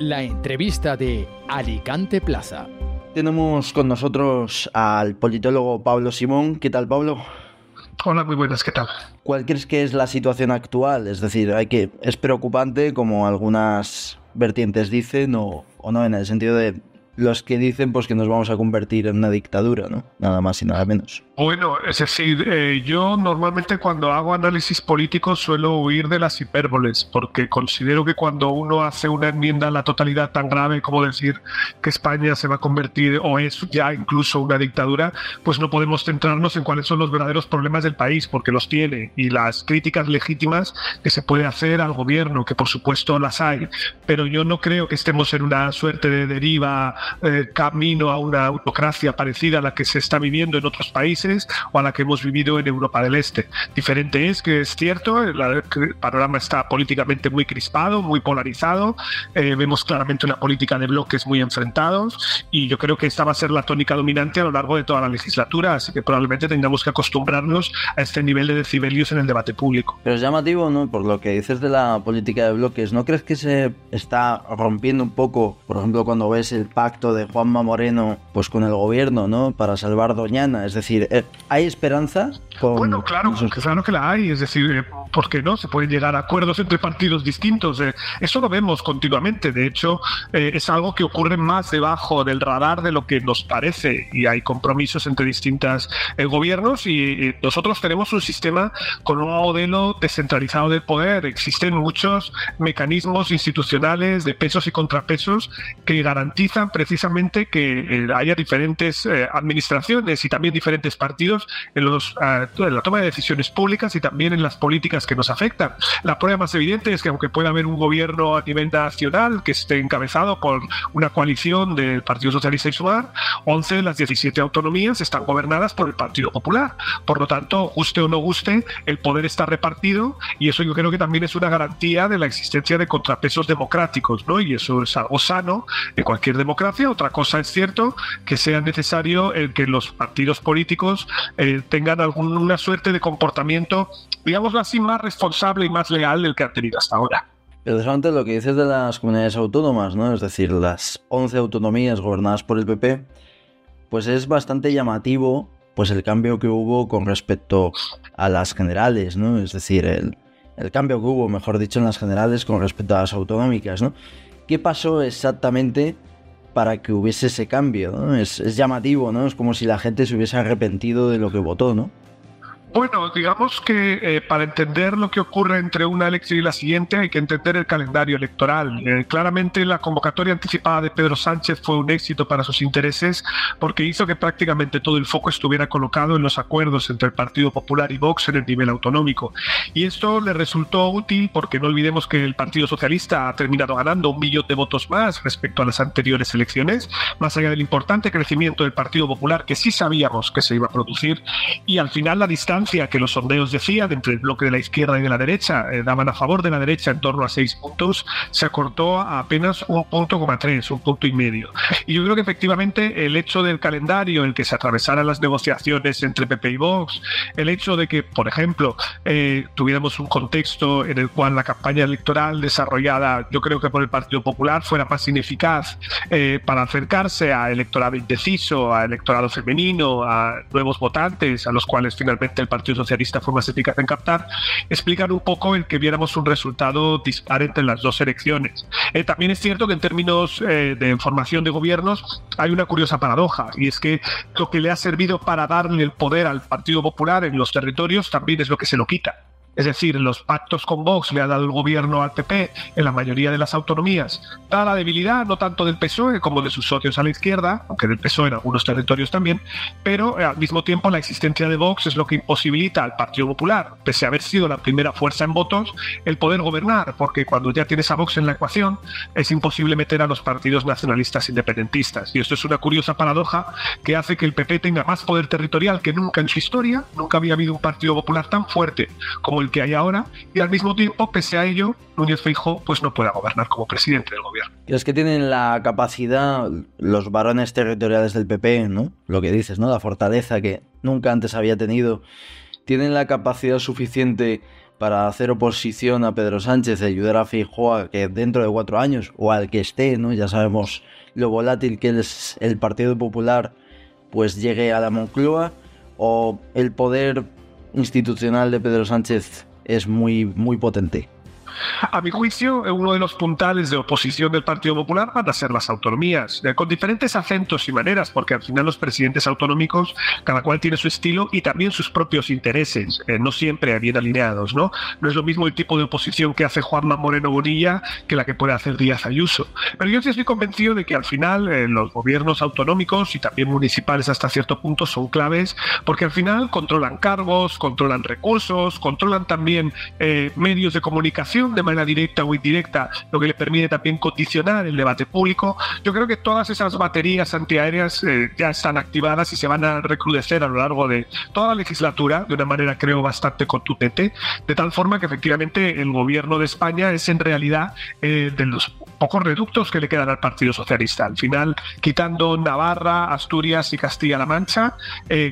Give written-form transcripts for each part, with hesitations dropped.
La entrevista de Alicante Plaza. Tenemos con nosotros al politólogo Pablo Simón. ¿Qué tal, Pablo? Hola, muy buenas, ¿qué tal? ¿Cuál crees que es la situación actual? Es decir, ¿es preocupante, como algunas vertientes dicen, o no, en el sentido de los que dicen pues que nos vamos a convertir en una dictadura, ¿no? Nada más y nada menos. Bueno, es decir, yo normalmente cuando hago análisis políticos suelo huir de las hipérboles, porque considero que cuando uno hace una enmienda a la totalidad tan grave como decir que España se va a convertir o es ya incluso una dictadura, pues no podemos centrarnos en cuáles son los verdaderos problemas del país, porque los tiene, y las críticas legítimas que se puede hacer al gobierno, que por supuesto las hay, pero yo no creo que estemos en una suerte de deriva camino a una autocracia parecida a la que se está viviendo en otros países o a la que hemos vivido en Europa del Este. Diferente es que es cierto, el panorama está políticamente muy crispado, muy polarizado, vemos claramente una política de bloques muy enfrentados, y yo creo que esta va a ser la tónica dominante a lo largo de toda la legislatura, así que probablemente tengamos que acostumbrarnos a este nivel de decibelios en el debate público. Pero es llamativo, ¿no?, por lo que dices de la política de bloques. ¿No crees que se está rompiendo un poco, por ejemplo, cuando ves el pacto de Juanma Moreno pues con el gobierno, ¿no?, para salvar Doñana? Es decir, ¿hay esperanza? Bueno, claro que la hay, es decir, ¿por qué no? Se pueden llegar a acuerdos entre partidos distintos, eso lo vemos continuamente, de hecho, es algo que ocurre más debajo del radar de lo que nos parece, y hay compromisos entre distintos gobiernos, y nosotros tenemos un sistema con un modelo descentralizado del poder, existen muchos mecanismos institucionales de pesos y contrapesos que garantizan precisamente que haya diferentes administraciones y también diferentes partidos en la toma de decisiones públicas y también en las políticas que nos afectan. La prueba más evidente es que aunque pueda haber un gobierno a nivel nacional que esté encabezado por una coalición del Partido Socialista y Sumar, 11 de las 17 autonomías están gobernadas por el Partido Popular. Por lo tanto, guste o no guste, el poder está repartido, y eso yo creo que también es una garantía de la existencia de contrapesos democráticos, ¿no? Y eso es algo sano en cualquier democracia. Otra cosa es cierto que sea necesario el que los partidos políticos tengan alguna suerte de comportamiento, digámoslo así, más responsable y más legal del que han tenido hasta ahora. Pero antes lo que dices de las comunidades autónomas, ¿no?, es decir, las 11 autonomías gobernadas por el PP, pues es bastante llamativo pues el cambio que hubo con respecto a las generales, ¿no? Es decir, el cambio que hubo, mejor dicho, en las generales con respecto a las autonómicas, ¿no? ¿Qué pasó exactamente para que hubiese ese cambio, ¿no? Es llamativo, ¿no? Es como si la gente se hubiese arrepentido de lo que votó, ¿no? Bueno, digamos que para entender lo que ocurre entre una elección y la siguiente hay que entender el calendario electoral. Claramente la convocatoria anticipada de Pedro Sánchez fue un éxito para sus intereses, porque hizo que prácticamente todo el foco estuviera colocado en los acuerdos entre el Partido Popular y Vox en el nivel autonómico. Y esto le resultó útil porque no olvidemos que el Partido Socialista ha terminado ganando 1 millón de votos más respecto a las anteriores elecciones, más allá del importante crecimiento del Partido Popular que sí sabíamos que se iba a producir, y al final la distancia que los sondeos decían entre el bloque de la izquierda y de la derecha, daban a favor de la derecha en torno a 6 puntos, se acortó a apenas 1,3, 1,5 puntos. Y yo creo que efectivamente el hecho del calendario en el que se atravesaran las negociaciones entre PP y Vox, el hecho de que, por ejemplo, tuviéramos un contexto en el cual la campaña electoral desarrollada, yo creo que por el Partido Popular, fuera más ineficaz para acercarse a electorado indeciso, a electorado femenino, a nuevos votantes, a los cuales finalmente el Partido Socialista fue más eficaz en captar, explicar un poco el que viéramos un resultado dispar entre las dos elecciones. También es cierto que en términos de formación de gobiernos hay una curiosa paradoja, y es que lo que le ha servido para darle el poder al Partido Popular en los territorios también es lo que se lo quita. Es decir, los pactos con Vox le ha dado el gobierno al PP en la mayoría de las autonomías. Da la debilidad no tanto del PSOE como de sus socios a la izquierda, aunque del PSOE en algunos territorios también, pero al mismo tiempo la existencia de Vox es lo que imposibilita al Partido Popular, pese a haber sido la primera fuerza en votos, el poder gobernar, porque cuando ya tienes a Vox en la ecuación es imposible meter a los partidos nacionalistas independentistas. Y esto es una curiosa paradoja que hace que el PP tenga más poder territorial que nunca en su historia. Nunca había habido un Partido Popular tan fuerte como el que hay ahora, y al mismo tiempo, pese a ello, Núñez Feijóo pues no pueda gobernar como presidente del gobierno. Es que tienen la capacidad los varones territoriales del PP, ¿no? Lo que dices, ¿no? La fortaleza que nunca antes había tenido. Tienen la capacidad suficiente para hacer oposición a Pedro Sánchez y ayudar a Feijóo a que dentro de 4 años, o al que esté, ¿no?, ya sabemos lo volátil que es el Partido Popular, pues llegue a la Moncloa, o el poder institucional de Pedro Sánchez es muy, muy potente? A mi juicio, uno de los puntales de oposición del Partido Popular van a ser las autonomías, con diferentes acentos y maneras, porque al final los presidentes autonómicos, cada cual tiene su estilo y también sus propios intereses, no siempre bien alineados, ¿no? No es lo mismo el tipo de oposición que hace Juanma Moreno Bonilla que la que puede hacer Díaz Ayuso. Pero yo sí estoy convencido de que al final los gobiernos autonómicos y también municipales hasta cierto punto son claves, porque al final controlan cargos, controlan recursos, controlan también medios de comunicación, de manera directa o indirecta, lo que les permite también condicionar el debate público. Yo creo que todas esas baterías antiaéreas ya están activadas y se van a recrudecer a lo largo de toda la legislatura, de una manera creo bastante contundente, de tal forma que efectivamente el gobierno de España es en realidad de los pocos reductos que le quedan al Partido Socialista. Al final, quitando Navarra, Asturias y Castilla-La Mancha,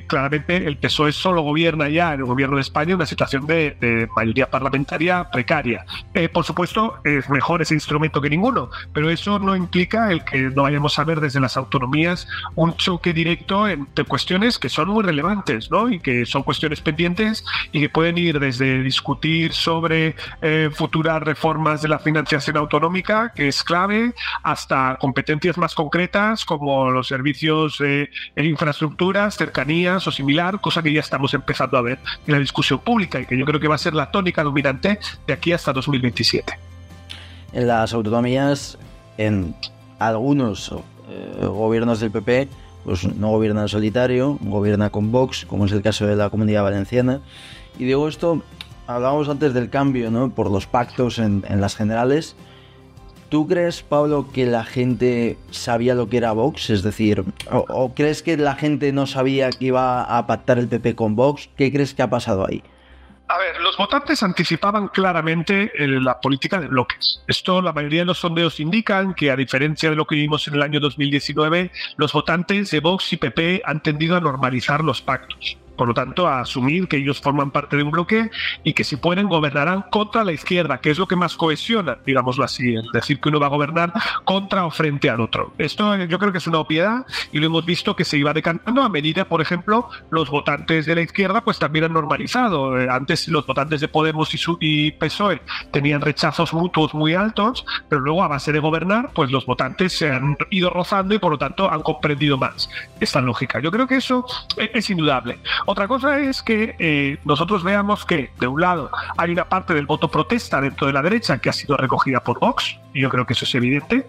claramente el PSOE solo gobierna ya en el gobierno de España una situación de mayoría parlamentaria precaria. Por supuesto, es mejor ese instrumento que ninguno, pero eso no implica el que no vayamos a ver desde las autonomías un choque directo entre cuestiones que son muy relevantes, ¿no?, y que son cuestiones pendientes y que pueden ir desde discutir sobre futuras reformas de la financiación autonómica, que es clave, hasta competencias más concretas como los servicios en infraestructuras, cercanías o similar, cosa que ya estamos empezando a ver en la discusión pública y que yo creo que va a ser la tónica dominante de aquí hasta 2027. En las autonomías, en algunos gobiernos del PP, pues no gobierna en solitario, gobierna con Vox, como es el caso de la Comunidad Valenciana. Y digo esto, hablábamos antes del cambio, ¿no?, por los pactos en las generales. ¿Tú crees, Pablo, que la gente sabía lo que era Vox? Es decir, ¿o crees que la gente no sabía que iba a pactar el PP con Vox? ¿Qué crees que ha pasado ahí? A ver, los votantes anticipaban claramente la política de bloques. Esto, la mayoría de los sondeos indican que, a diferencia de lo que vimos en el año 2019, los votantes de Vox y PP han tendido a normalizar los pactos. Por lo tanto, a asumir que ellos forman parte de un bloque y que si pueden gobernarán contra la izquierda, que es lo que más cohesiona, digámoslo así, es decir, que uno va a gobernar contra o frente al otro. Esto yo creo que es una obviedad y lo hemos visto que se iba decantando a medida, por ejemplo, los votantes de la izquierda pues también han normalizado. Antes los votantes de Podemos y PSOE tenían rechazos mutuos muy altos, pero luego a base de gobernar, pues los votantes se han ido rozando y por lo tanto han comprendido más esta lógica. Yo creo que eso es indudable. Otra cosa es que nosotros veamos que, de un lado, hay una parte del voto protesta dentro de la derecha que ha sido recogida por Vox, y yo creo que eso es evidente,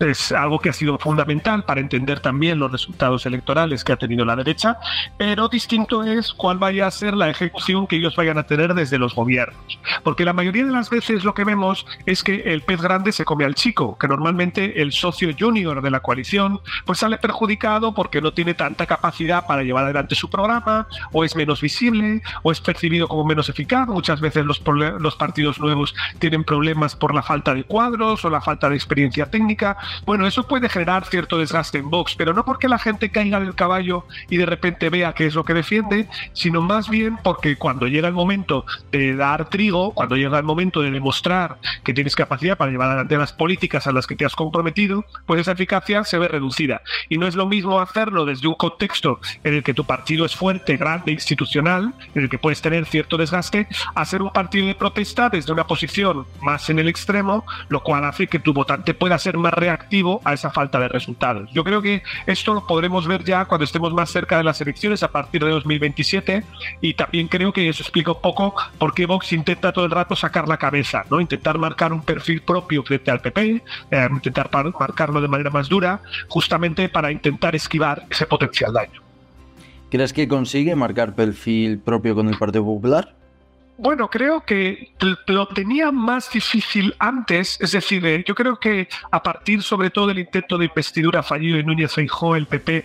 es algo que ha sido fundamental para entender también los resultados electorales que ha tenido la derecha, pero distinto es cuál vaya a ser la ejecución que ellos vayan a tener desde los gobiernos, porque la mayoría de las veces lo que vemos es que el pez grande se come al chico, que normalmente el socio junior de la coalición pues sale perjudicado porque no tiene tanta capacidad para llevar adelante su programa, o es menos visible, o es percibido como menos eficaz. Muchas veces los partidos nuevos tienen problemas por la falta de cuadros o la falta de experiencia técnica. Bueno, eso puede generar cierto desgaste en Vox, pero no porque la gente caiga del caballo y de repente vea qué es lo que defiende, sino más bien porque cuando llega el momento de dar trigo, cuando llega el momento de demostrar que tienes capacidad para llevar adelante las políticas a las que te has comprometido, pues esa eficacia se ve reducida. Y no es lo mismo hacerlo desde un contexto en el que tu partido es fuerte, grande, institucional, en el que puedes tener cierto desgaste, a ser un partido de protesta desde una posición más en el extremo, lo cual hace que tu votante pueda ser más reactivo a esa falta de resultados. Yo creo que esto lo podremos ver ya cuando estemos más cerca de las elecciones a partir de 2027, y también creo que eso explica un poco por qué Vox intenta todo el rato sacar la cabeza, ¿no?, intentar marcar un perfil propio frente al PP, intentar marcarlo de manera más dura, justamente para intentar esquivar ese potencial daño. ¿Crees que consigue marcar perfil propio con el Partido Popular? Bueno, creo que lo tenía más difícil antes, es decir, yo creo que a partir sobre todo del intento de investidura fallido de Núñez Feijóo, el PP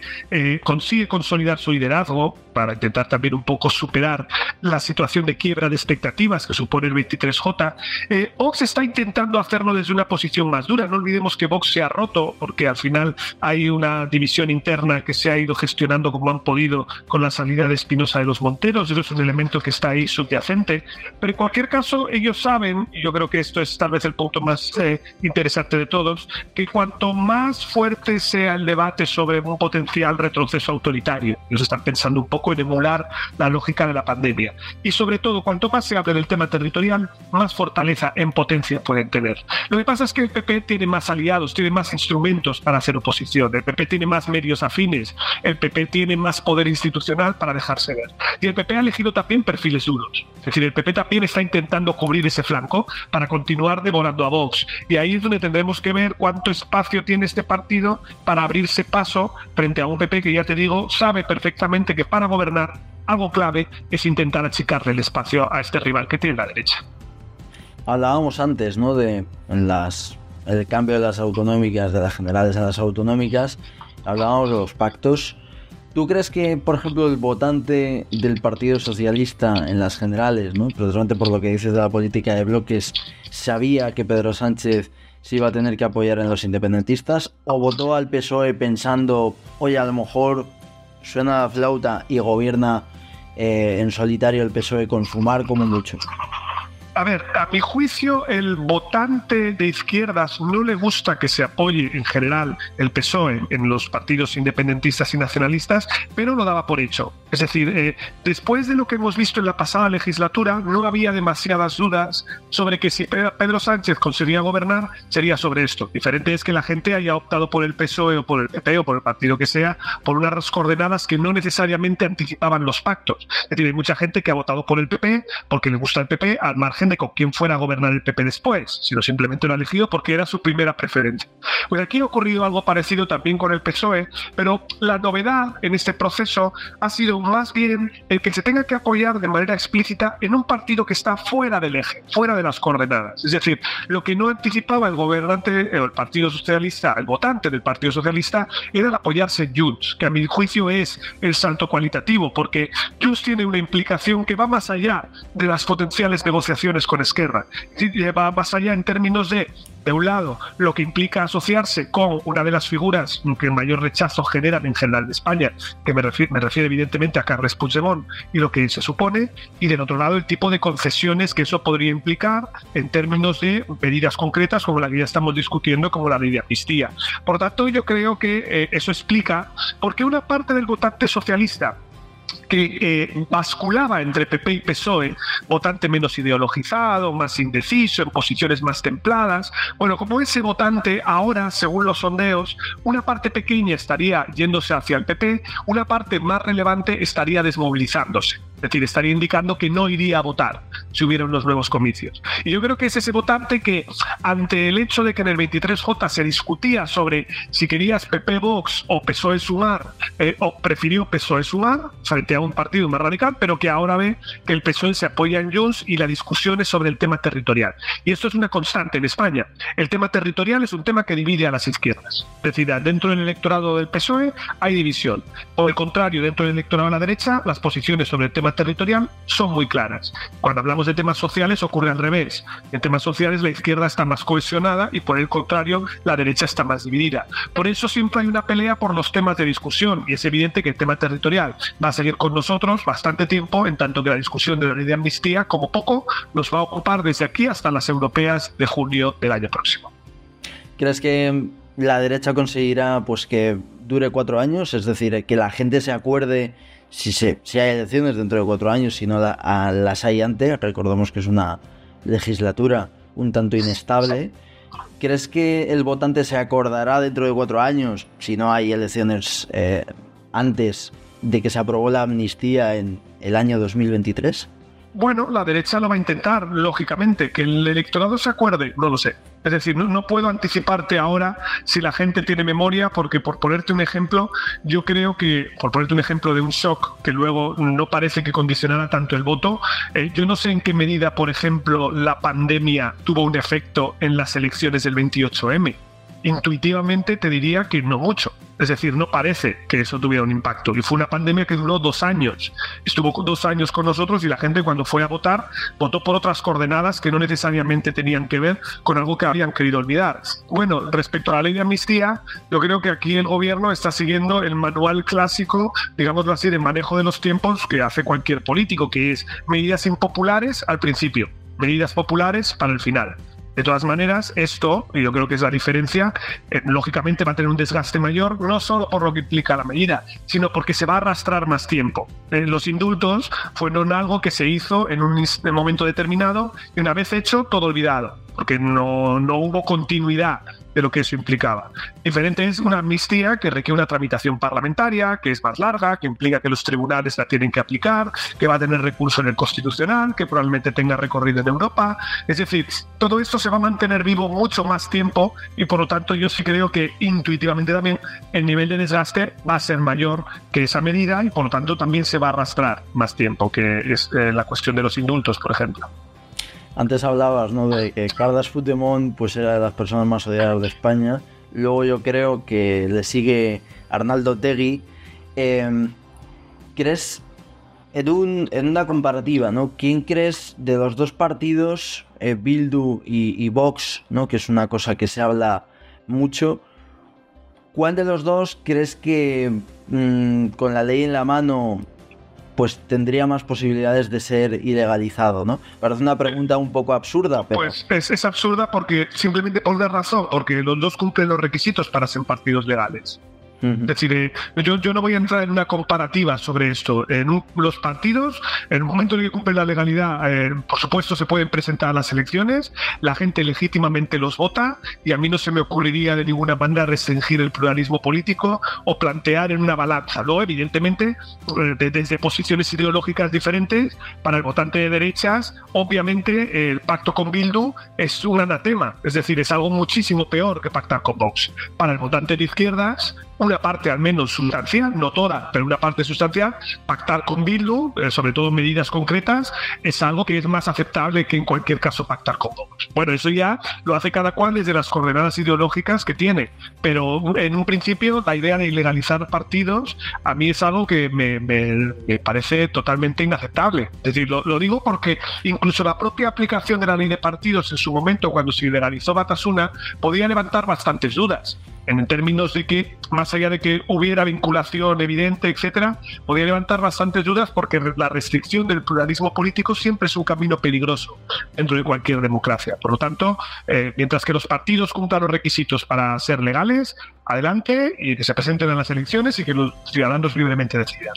consigue consolidar su liderazgo para intentar también un poco superar la situación de quiebra de expectativas que supone el 23J. Vox está intentando hacerlo desde una posición más dura. No olvidemos que Vox se ha roto porque al final hay una división interna que se ha ido gestionando como han podido con la salida de Espinosa de los Monteros. Eso es un elemento que está ahí subyacente. Alicante. Pero en cualquier caso, ellos saben, y yo creo que esto es tal vez el punto más interesante de todos, que cuanto más fuerte sea el debate sobre un potencial retroceso autoritario, ellos están pensando un poco en emular la lógica de la pandemia, y sobre todo, cuanto más se hable del tema territorial, más fortaleza en potencia pueden tener. Lo que pasa es que el PP tiene más aliados, tiene más instrumentos para hacer oposición, el PP tiene más medios afines, el PP tiene más poder institucional para dejarse ver. Y el PP ha elegido también perfiles duros. Es decir, el PP también está intentando cubrir ese flanco para continuar devorando a Vox. Y ahí es donde tendremos que ver cuánto espacio tiene este partido para abrirse paso frente a un PP que, ya te digo, sabe perfectamente que para gobernar algo clave es intentar achicarle el espacio a este rival que tiene la derecha. Hablábamos antes, ¿no?, de el cambio de las autonómicas, de las generales a las autonómicas. Hablábamos de los pactos. ¿Tú crees que, por ejemplo, el votante del Partido Socialista en las generales, ¿no?, precisamente por lo que dices de la política de bloques, sabía que Pedro Sánchez se iba a tener que apoyar en los independentistas, o votó al PSOE pensando, oye, a lo mejor suena la flauta y gobierna en solitario el PSOE con Sumar como mucho? A ver, a mi juicio, el votante de izquierdas no le gusta que se apoye en general el PSOE en los partidos independentistas y nacionalistas, pero lo daba por hecho. Es decir, después de lo que hemos visto en la pasada legislatura, no había demasiadas dudas sobre que si Pedro Sánchez conseguía gobernar, sería sobre esto. Diferente es que la gente haya optado por el PSOE o por el PP o por el partido que sea, por unas coordenadas que no necesariamente anticipaban los pactos. Es decir, hay mucha gente que ha votado por el PP porque le gusta el PP, al margen de con quién fuera a gobernar el PP después, sino simplemente lo ha elegido porque era su primera preferencia. Pues aquí ha ocurrido algo parecido también con el PSOE, pero la novedad en este proceso ha sido más bien el que se tenga que apoyar de manera explícita en un partido que está fuera del eje, fuera de las coordenadas. Es decir, lo que no anticipaba el gobernante o el Partido Socialista, el votante del Partido Socialista, era el apoyarse en Junts, que a mi juicio es el salto cualitativo, porque Junts tiene una implicación que va más allá de las potenciales negociaciones con Esquerra. Va más allá en términos de un lado, lo que implica asociarse con una de las figuras que mayor rechazo generan en general de España, que me refiero evidentemente a Carles Puigdemont y lo que se supone, y del otro lado el tipo de concesiones que eso podría implicar en términos de medidas concretas como la que ya estamos discutiendo, como la ley de amnistía. Por tanto, yo creo que eso explica por qué una parte del votante socialista que basculaba entre PP y PSOE, votante menos ideologizado, más indeciso, en posiciones más templadas. Bueno, como ese votante ahora, según los sondeos, una parte pequeña estaría yéndose hacia el PP, una parte más relevante estaría desmovilizándose. Es decir, estaría indicando que no iría a votar si hubiera unos nuevos comicios. Y yo creo que es ese votante que, ante el hecho de que en el 23J se discutía sobre si querías PP-Vox o PSOE-Sumar, o prefirió PSOE-Sumar frente a un partido más radical, pero que ahora ve que el PSOE se apoya en Junts y la discusión es sobre el tema territorial. Y esto es una constante en España. El tema territorial es un tema que divide a las izquierdas. Es decir, dentro del electorado del PSOE hay división. Por el contrario, dentro del electorado de la derecha, las posiciones sobre el tema territorial son muy claras. Cuando hablamos de temas sociales ocurre al revés. En temas sociales la izquierda está más cohesionada y por el contrario la derecha está más dividida. Por eso siempre hay una pelea por los temas de discusión y es evidente que el tema territorial va a seguir con nosotros bastante tiempo, en tanto que la discusión de la ley de amnistía como poco nos va a ocupar desde aquí hasta las europeas de junio del año próximo. ¿Crees que la derecha conseguirá pues que dure 4 años? Es decir, que la gente se acuerde si hay elecciones dentro de 4 años, si no las hay antes. Recordemos que es una legislatura un tanto inestable. ¿Crees que el votante se acordará dentro de 4 años, si no hay elecciones antes de que se aprobó la amnistía en el año 2023? Bueno, la derecha lo va a intentar, lógicamente. ¿Que el electorado se acuerde? No lo sé. Es decir, no puedo anticiparte ahora si la gente tiene memoria, porque por ponerte un ejemplo, yo creo que, por ponerte un ejemplo de un shock que luego no parece que condicionara tanto el voto, yo no sé en qué medida, por ejemplo, la pandemia tuvo un efecto en las elecciones del 28M. intuitivamente te diría que no mucho. Es decir, no parece que eso tuviera un impacto. Y fue una pandemia que duró 2 años. Estuvo 2 años con nosotros y la gente, cuando fue a votar, votó por otras coordenadas que no necesariamente tenían que ver con algo que habían querido olvidar. Bueno, respecto a la ley de amnistía, yo creo que aquí el gobierno está siguiendo el manual clásico, digámoslo así, de manejo de los tiempos que hace cualquier político, que es medidas impopulares al principio, medidas populares para el final. De todas maneras, esto, y yo creo que es la diferencia, lógicamente va a tener un desgaste mayor, no solo por lo que implica la medida, sino porque se va a arrastrar más tiempo. Los indultos fueron algo que se hizo en un momento determinado y una vez hecho, todo olvidado, porque no hubo continuidad de lo que eso implicaba. Diferente es una amnistía que requiere una tramitación parlamentaria, que es más larga, que implica que los tribunales la tienen que aplicar, que va a tener recurso en el Constitucional, que probablemente tenga recorrido en Europa. Es decir, todo esto se va a mantener vivo mucho más tiempo y por lo tanto yo sí creo que intuitivamente también el nivel de desgaste va a ser mayor que esa medida y por lo tanto también se va a arrastrar más tiempo, que es la cuestión de los indultos, por ejemplo. Antes hablabas, ¿no?, de que Carles Puigdemont pues era de las personas más odiadas de España. Luego yo creo que le sigue Arnaldo Otegi. ¿Crees, en una comparativa, ¿no?, quién crees de los dos partidos, Bildu y Vox, ¿no?, que es una cosa que se habla mucho, cuál de los dos crees que con la ley en la mano pues tendría más posibilidades de ser ilegalizado, ¿no? Parece una pregunta un poco absurda, pero... Pues es absurda porque simplemente por una razón, porque los dos cumplen los requisitos para ser partidos legales. Es decir, yo no voy a entrar en una comparativa sobre esto. Los partidos, en el momento en el que cumplen la legalidad, por supuesto se pueden presentar a las elecciones, la gente legítimamente los vota y a mí no se me ocurriría de ninguna manera restringir el pluralismo político o plantear en una balanza. Luego, evidentemente, desde posiciones ideológicas diferentes, para el votante de derechas, obviamente el pacto con Bildu es un anatema. Es decir, es algo muchísimo peor que pactar con Vox. Para el votante de izquierdas, una parte al menos sustancial, no toda, pero una parte sustancial, pactar con Bildu, sobre todo medidas concretas, es algo que es más aceptable que en cualquier caso pactar con Vox. Bueno, eso ya lo hace cada cual desde las coordenadas ideológicas que tiene, pero en un principio la idea de ilegalizar partidos a mí es algo que me parece totalmente inaceptable. Es decir, lo digo porque incluso la propia aplicación de la ley de partidos en su momento, cuando se ilegalizó Batasuna, podía levantar bastantes dudas. En términos de que, más allá de que hubiera vinculación evidente, etcétera, podía levantar bastantes dudas porque la restricción del pluralismo político siempre es un camino peligroso dentro de cualquier democracia. Por lo tanto, mientras que los partidos cumplan los requisitos para ser legales, adelante, y que se presenten en las elecciones y que los ciudadanos libremente decidan.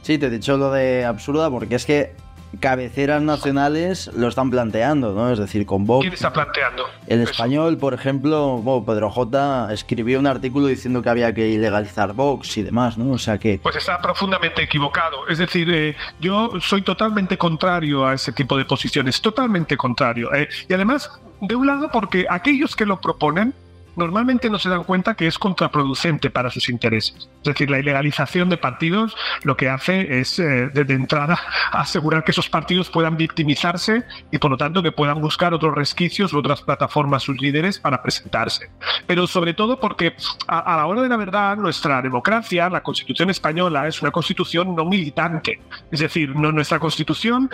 Sí, te he dicho lo de absurda porque es que cabeceras nacionales lo están planteando, ¿no? Es decir, con Vox. ¿Quién está planteando? El Español, por ejemplo, bueno, Pedro J. escribió un artículo diciendo que había que ilegalizar Vox y demás, ¿no? O sea que... Pues está profundamente equivocado. Es decir, yo soy totalmente contrario a ese tipo de posiciones, totalmente contrario. Y además, de un lado, porque aquellos que lo proponen normalmente no se dan cuenta que es contraproducente para sus intereses. Es decir, la ilegalización de partidos lo que hace es, de entrada, asegurar que esos partidos puedan victimizarse y, por lo tanto, que puedan buscar otros resquicios u otras plataformas, sus líderes, para presentarse. Pero, sobre todo, porque a la hora de la verdad, nuestra democracia, la Constitución española, es una Constitución no militante. Es decir, nuestra Constitución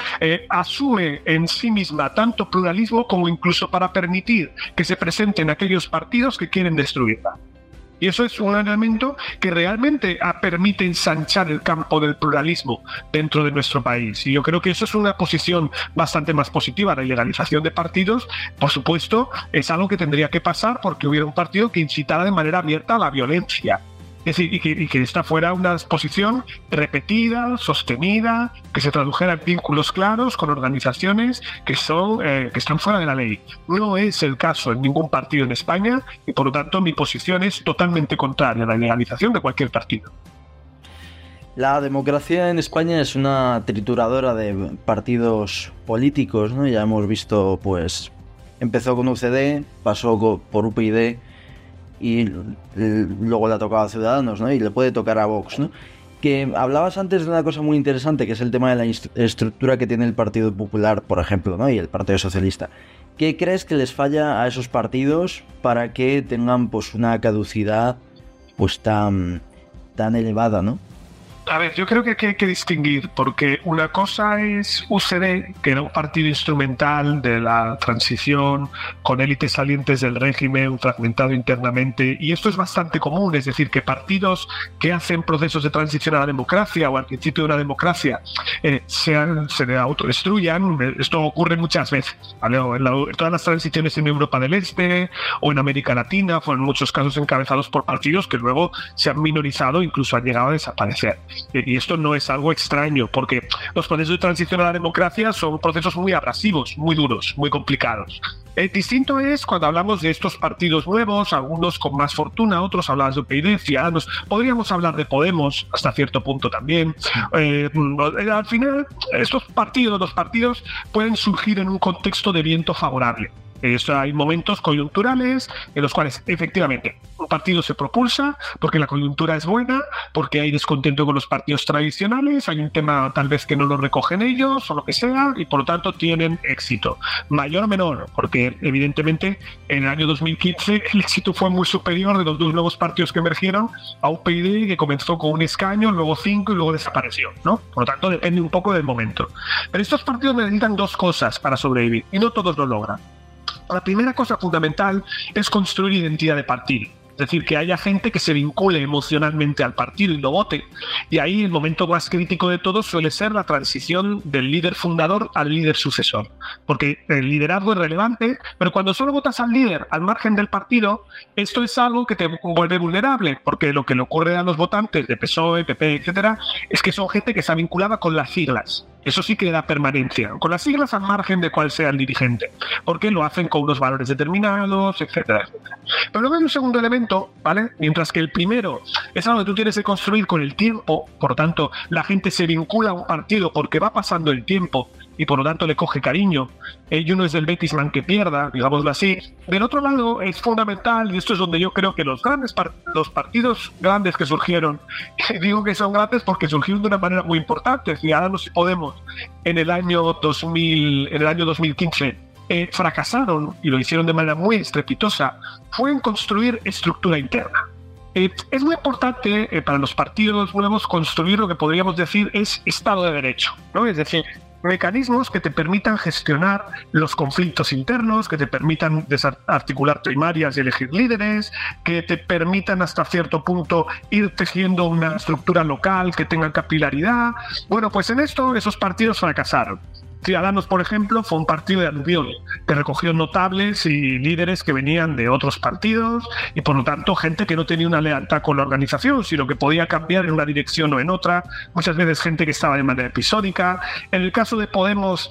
asume en sí misma tanto pluralismo como incluso para permitir que se presenten aquellos partidos que quieren destruirla. Y eso es un elemento que realmente permite ensanchar el campo del pluralismo dentro de nuestro país. Y yo creo que eso es una posición bastante más positiva. La ilegalización de partidos, por supuesto, es algo que tendría que pasar porque hubiera un partido que incitara de manera abierta a la violencia. Es decir, y que esta fuera una posición repetida, sostenida, que se tradujera en vínculos claros con organizaciones que están fuera de la ley. No es el caso en ningún partido en España y, por lo tanto, mi posición es totalmente contraria a la ilegalización de cualquier partido. La democracia en España es una trituradora de partidos políticos, ¿no? Ya hemos visto, pues, empezó con UCD, pasó por UPyD, y luego le ha tocado a Ciudadanos, ¿no? Y le puede tocar a Vox, ¿no? Que hablabas antes de una cosa muy interesante, que es el tema de la estructura que tiene el Partido Popular, por ejemplo, ¿no? Y el Partido Socialista. ¿Qué crees que les falla a esos partidos para que tengan pues una caducidad pues tan elevada, ¿no? A ver, yo creo que hay que distinguir, porque una cosa es UCD, que era un partido instrumental de la transición, con élites salientes del régimen, fragmentado internamente, y esto es bastante común, es decir, que partidos que hacen procesos de transición a la democracia o al principio de una democracia se autodestruyan. Esto ocurre muchas veces, ¿vale? En todas las transiciones en Europa del Este o en América Latina fueron en muchos casos encabezados por partidos que luego se han minorizado, incluso han llegado a desaparecer. Y esto no es algo extraño, porque los procesos de transición a la democracia son procesos muy abrasivos, muy duros, muy complicados. Distinto es cuando hablamos de estos partidos nuevos, algunos con más fortuna, otros hablamos de PID, Ciudadanos, podríamos hablar de Podemos hasta cierto punto también. Al final, los partidos pueden surgir en un contexto de viento favorable. Hay momentos coyunturales en los cuales efectivamente un partido se propulsa porque la coyuntura es buena, porque hay descontento con los partidos tradicionales, hay un tema tal vez que no lo recogen ellos o lo que sea, y por lo tanto tienen éxito, mayor o menor, porque evidentemente en el año 2015 el éxito fue muy superior de los dos nuevos partidos que emergieron a un PID que comenzó con un escaño, luego 5 y luego desapareció, ¿no? Por lo tanto depende un poco del momento. Pero estos partidos necesitan dos cosas para sobrevivir y no todos lo logran. La primera cosa fundamental es construir identidad de partido. Es decir, que haya gente que se vincule emocionalmente al partido y lo vote. Y ahí el momento más crítico de todo suele ser la transición del líder fundador al líder sucesor. Porque el liderazgo es relevante, pero cuando solo votas al líder al margen del partido, esto es algo que te vuelve vulnerable. Porque lo que le ocurre a los votantes de PSOE, PP, etcétera, es que son gente que está vinculada con las siglas. Eso sí que da permanencia, con las siglas al margen de cuál sea el dirigente, porque lo hacen con unos valores determinados, etcétera, etcétera. Pero luego hay un segundo elemento, ¿vale? Mientras que el primero es algo que tú tienes que construir con el tiempo, por lo tanto, la gente se vincula a un partido porque va pasando el tiempo y por lo tanto le coge cariño. El uno es del Betisman que pierda, digámoslo así. Del otro lado es fundamental, y esto es donde yo creo que los partidos grandes que surgieron, digo que son grandes porque surgieron de una manera muy importante, Ciudadanos y Podemos, en el año 2015 fracasaron, y lo hicieron de manera muy estrepitosa, fue en construir estructura interna. Es muy importante para los partidos nuevos construir lo que podríamos decir es Estado de Derecho, ¿no? Es decir, mecanismos que te permitan gestionar los conflictos internos, que te permitan desarticular primarias y elegir líderes, que te permitan hasta cierto punto ir tejiendo una estructura local que tenga capilaridad. Bueno, pues en esto esos partidos fracasaron. Ciudadanos, por ejemplo, fue un partido de aluvión que recogió notables y líderes que venían de otros partidos y por lo tanto gente que no tenía una lealtad con la organización, sino que podía cambiar en una dirección o en otra, muchas veces gente que estaba de manera episódica. En el caso de Podemos,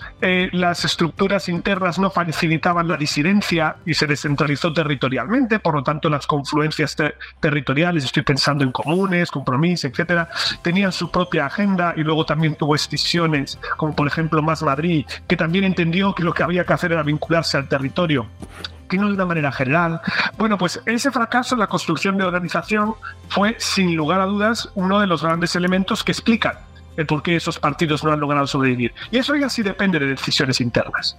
las estructuras internas no facilitaban la disidencia y se descentralizó territorialmente, por lo tanto las confluencias territoriales, estoy pensando en Comunes, Compromís, etcétera, tenían su propia agenda, y luego también tuvo excisiones, como por ejemplo Más Madrid, que también entendió que lo que había que hacer era vincularse al territorio, que no de una manera general. Bueno, pues ese fracaso en la construcción de organización fue, sin lugar a dudas, uno de los grandes elementos que explican el por qué esos partidos no han logrado sobrevivir. Y eso ya sí depende de decisiones internas.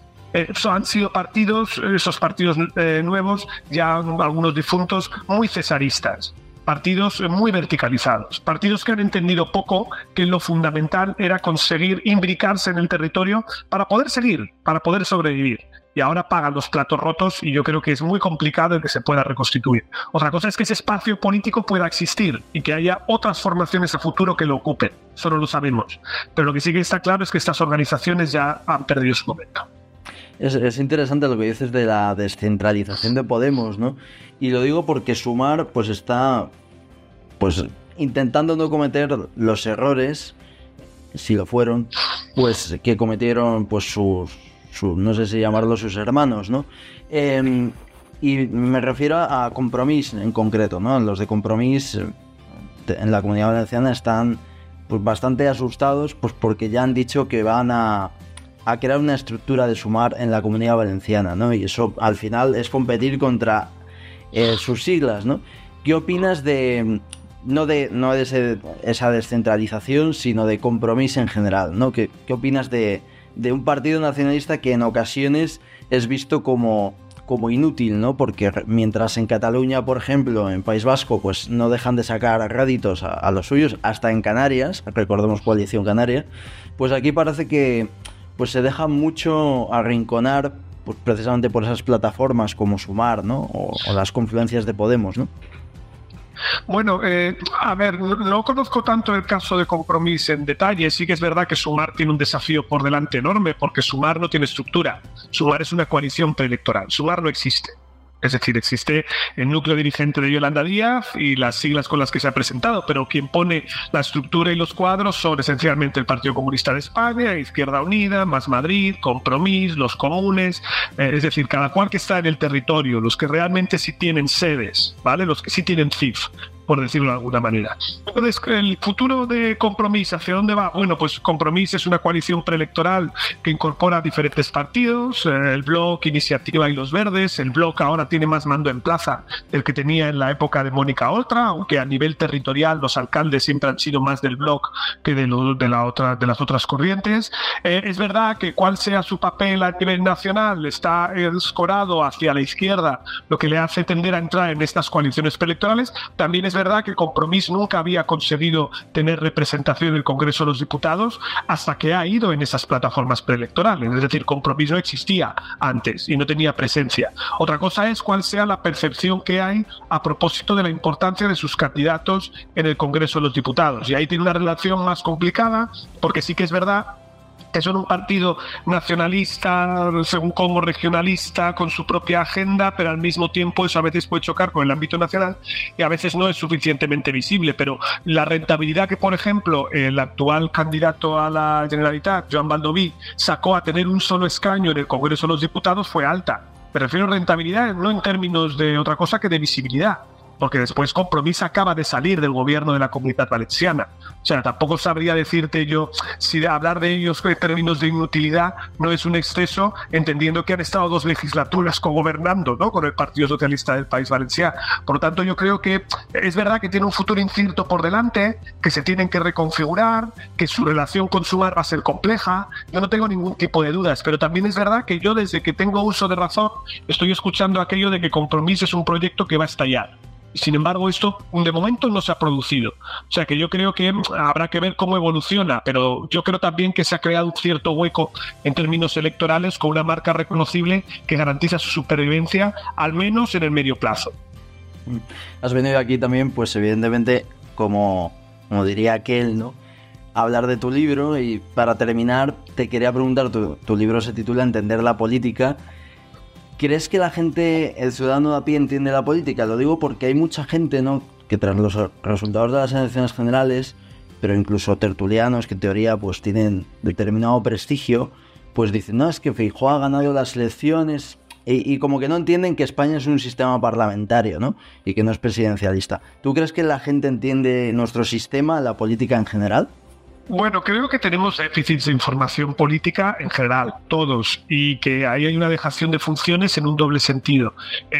Han sido partidos, esos partidos nuevos, ya algunos difuntos, muy cesaristas. Partidos muy verticalizados, partidos que han entendido poco que lo fundamental era conseguir imbricarse en el territorio para poder seguir, para poder sobrevivir. Y ahora pagan los platos rotos y yo creo que es muy complicado el que se pueda reconstituir. Otra cosa es que ese espacio político pueda existir y que haya otras formaciones a futuro que lo ocupen. Eso no lo sabemos. Pero lo que sí que está claro es que estas organizaciones ya han perdido su momento. Es interesante lo que dices de la descentralización de Podemos, ¿no? Y lo digo porque Sumar pues está pues intentando no cometer los errores, si lo fueron, pues que cometieron pues sus no sé si llamarlos sus hermanos, ¿no? Y me refiero a Compromís en concreto, ¿no? Los de Compromís en la Comunidad Valenciana están pues bastante asustados pues porque ya han dicho que van a crear una estructura de Sumar en la Comunidad Valenciana, ¿no? Y eso al final es competir contra sus siglas, ¿no? ¿Qué opinas de esa descentralización, sino de Compromís en general, ¿no? ¿Qué opinas de, de un partido nacionalista que en ocasiones es visto como inútil, ¿no? Porque mientras en Cataluña, por ejemplo, en País Vasco, pues no dejan de sacar réditos a los suyos, hasta en Canarias, recordemos Coalición Canaria, pues aquí parece que pues se deja mucho arrinconar, pues precisamente por esas plataformas como Sumar, ¿no? O las confluencias de Podemos, ¿no? Bueno, a ver, no conozco tanto el caso de Compromís en detalle. Sí que es verdad que Sumar tiene un desafío por delante enorme, porque Sumar no tiene estructura. Sumar es una coalición preelectoral. Sumar no existe. Es decir, existe el núcleo dirigente de Yolanda Díaz y las siglas con las que se ha presentado, pero quien pone la estructura y los cuadros son esencialmente el Partido Comunista de España, Izquierda Unida, Más Madrid, Compromís, Los Comunes, es decir, cada cual que está en el territorio, los que realmente sí tienen sedes, ¿vale? Los que sí tienen CIF, por decirlo de alguna manera. Entonces, el futuro de Compromís, ¿hacia dónde va? Bueno, pues Compromís es una coalición preelectoral que incorpora diferentes partidos, el Bloc, Iniciativa y Los Verdes. El Bloc ahora tiene más mando en plaza del que tenía en la época de Mónica Oltra, aunque a nivel territorial los alcaldes siempre han sido más del Bloc que de las otras corrientes. Es verdad que cuál sea su papel a nivel nacional está escorado hacia la izquierda, lo que le hace tender a entrar en estas coaliciones preelectorales. También es verdad que Compromís nunca había conseguido tener representación en el Congreso de los Diputados hasta que ha ido en esas plataformas preelectorales. Es decir, Compromís no existía antes y no tenía presencia. Otra cosa es cuál sea la percepción que hay a propósito de la importancia de sus candidatos en el Congreso de los Diputados. Y ahí tiene una relación más complicada, porque sí que es verdad que son un partido nacionalista, según como regionalista, con su propia agenda, pero al mismo tiempo eso a veces puede chocar con el ámbito nacional y a veces no es suficientemente visible. Pero la rentabilidad que, por ejemplo, el actual candidato a la Generalitat, Joan Baldoví, sacó a tener un solo escaño en el Congreso de los Diputados fue alta. Me refiero a rentabilidad no en términos de otra cosa que de visibilidad, porque después Compromís acaba de salir del gobierno de la Comunidad Valenciana. O sea, tampoco sabría decirte yo si hablar de ellos en términos de inutilidad no es un exceso, entendiendo que han estado 2 legislaturas cogobernando, ¿no?, con el Partido Socialista del País Valenciano. Por lo tanto, yo creo que es verdad que tiene un futuro incierto por delante, que se tienen que reconfigurar, que su relación con Sumar va a ser compleja. Yo no tengo ningún tipo de dudas, pero también es verdad que yo, desde que tengo uso de razón, estoy escuchando aquello de que Compromís es un proyecto que va a estallar. Sin embargo, esto de momento no se ha producido. O sea, que yo creo que habrá que ver cómo evoluciona, pero yo creo también que se ha creado un cierto hueco en términos electorales con una marca reconocible que garantiza su supervivencia, al menos en el medio plazo. Has venido aquí también, pues evidentemente, como diría aquel, ¿no?, a hablar de tu libro. Y para terminar, te quería preguntar, tu libro se titula Entender la Política. ¿Crees que la gente, el ciudadano de a pie, entiende la política? Lo digo porque hay mucha gente, ¿no?, que tras los resultados de las elecciones generales, pero incluso tertulianos que en teoría pues tienen determinado prestigio, pues dicen, no, es que Feijóo ha ganado las elecciones, y como que no entienden que España es un sistema parlamentario, ¿no?, y que no es presidencialista. ¿Tú crees que la gente entiende nuestro sistema, la política en general? Bueno, creo que tenemos déficits de información política en general, todos, y que ahí hay una dejación de funciones en un doble sentido.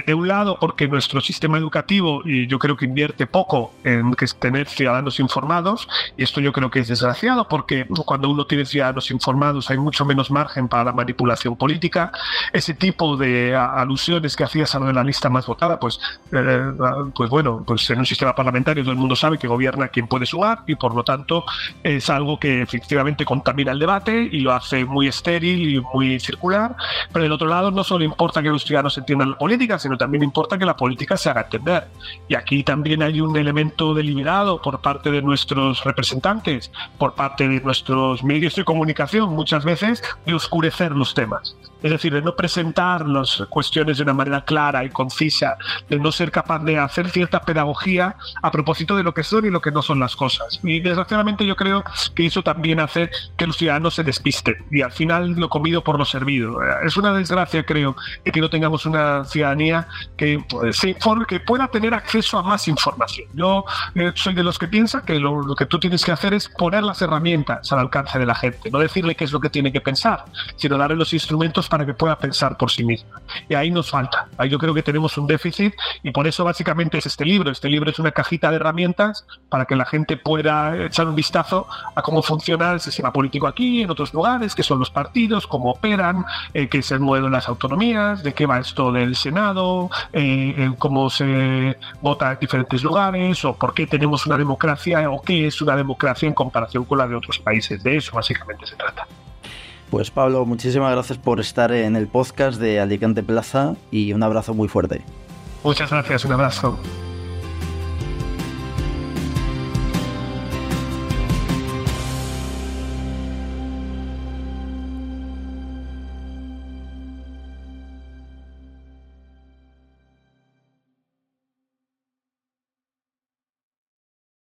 De un lado, porque nuestro sistema educativo, y yo creo que invierte poco en tener ciudadanos informados, y esto yo creo que es desgraciado, porque cuando uno tiene ciudadanos informados hay mucho menos margen para la manipulación política. Ese tipo de alusiones que hacías a lo de la lista más votada, pues en un sistema parlamentario todo el mundo sabe que gobierna quien puede sumar, y por lo tanto es algo que efectivamente contamina el debate y lo hace muy estéril y muy circular. Pero del otro lado, no solo importa que los ciudadanos entiendan la política, sino también importa que la política se haga entender. Y aquí también hay un elemento deliberado por parte de nuestros representantes, por parte de nuestros medios de comunicación, muchas veces, de oscurecer los temas. Es decir, de no presentar las cuestiones de una manera clara y concisa, de no ser capaz de hacer cierta pedagogía a propósito de lo que son y lo que no son las cosas. Y desgraciadamente yo creo que eso también hace que los ciudadanos se despisten y al final lo comido por lo servido. Es una desgracia, creo, que no tengamos una ciudadanía que pueda tener acceso a más información. Yo soy de los que piensa que lo que tú tienes que hacer es poner las herramientas al alcance de la gente, no decirle qué es lo que tiene que pensar, sino darle los instrumentos para que pueda pensar por sí misma. Y ahí nos falta. Ahí yo creo que tenemos un déficit, y por eso básicamente es este libro. Este libro es una cajita de herramientas para que la gente pueda echar un vistazo a cómo funciona el sistema político aquí, en otros lugares, qué son los partidos, cómo operan, qué es el modelo de las autonomías, de qué va esto del Senado, cómo se vota en diferentes lugares, o por qué tenemos una democracia, o qué es una democracia en comparación con la de otros países. De eso básicamente se trata. Pues Pablo, muchísimas gracias por estar en el podcast de Alicante Plaza y un abrazo muy fuerte. Muchas gracias, un abrazo.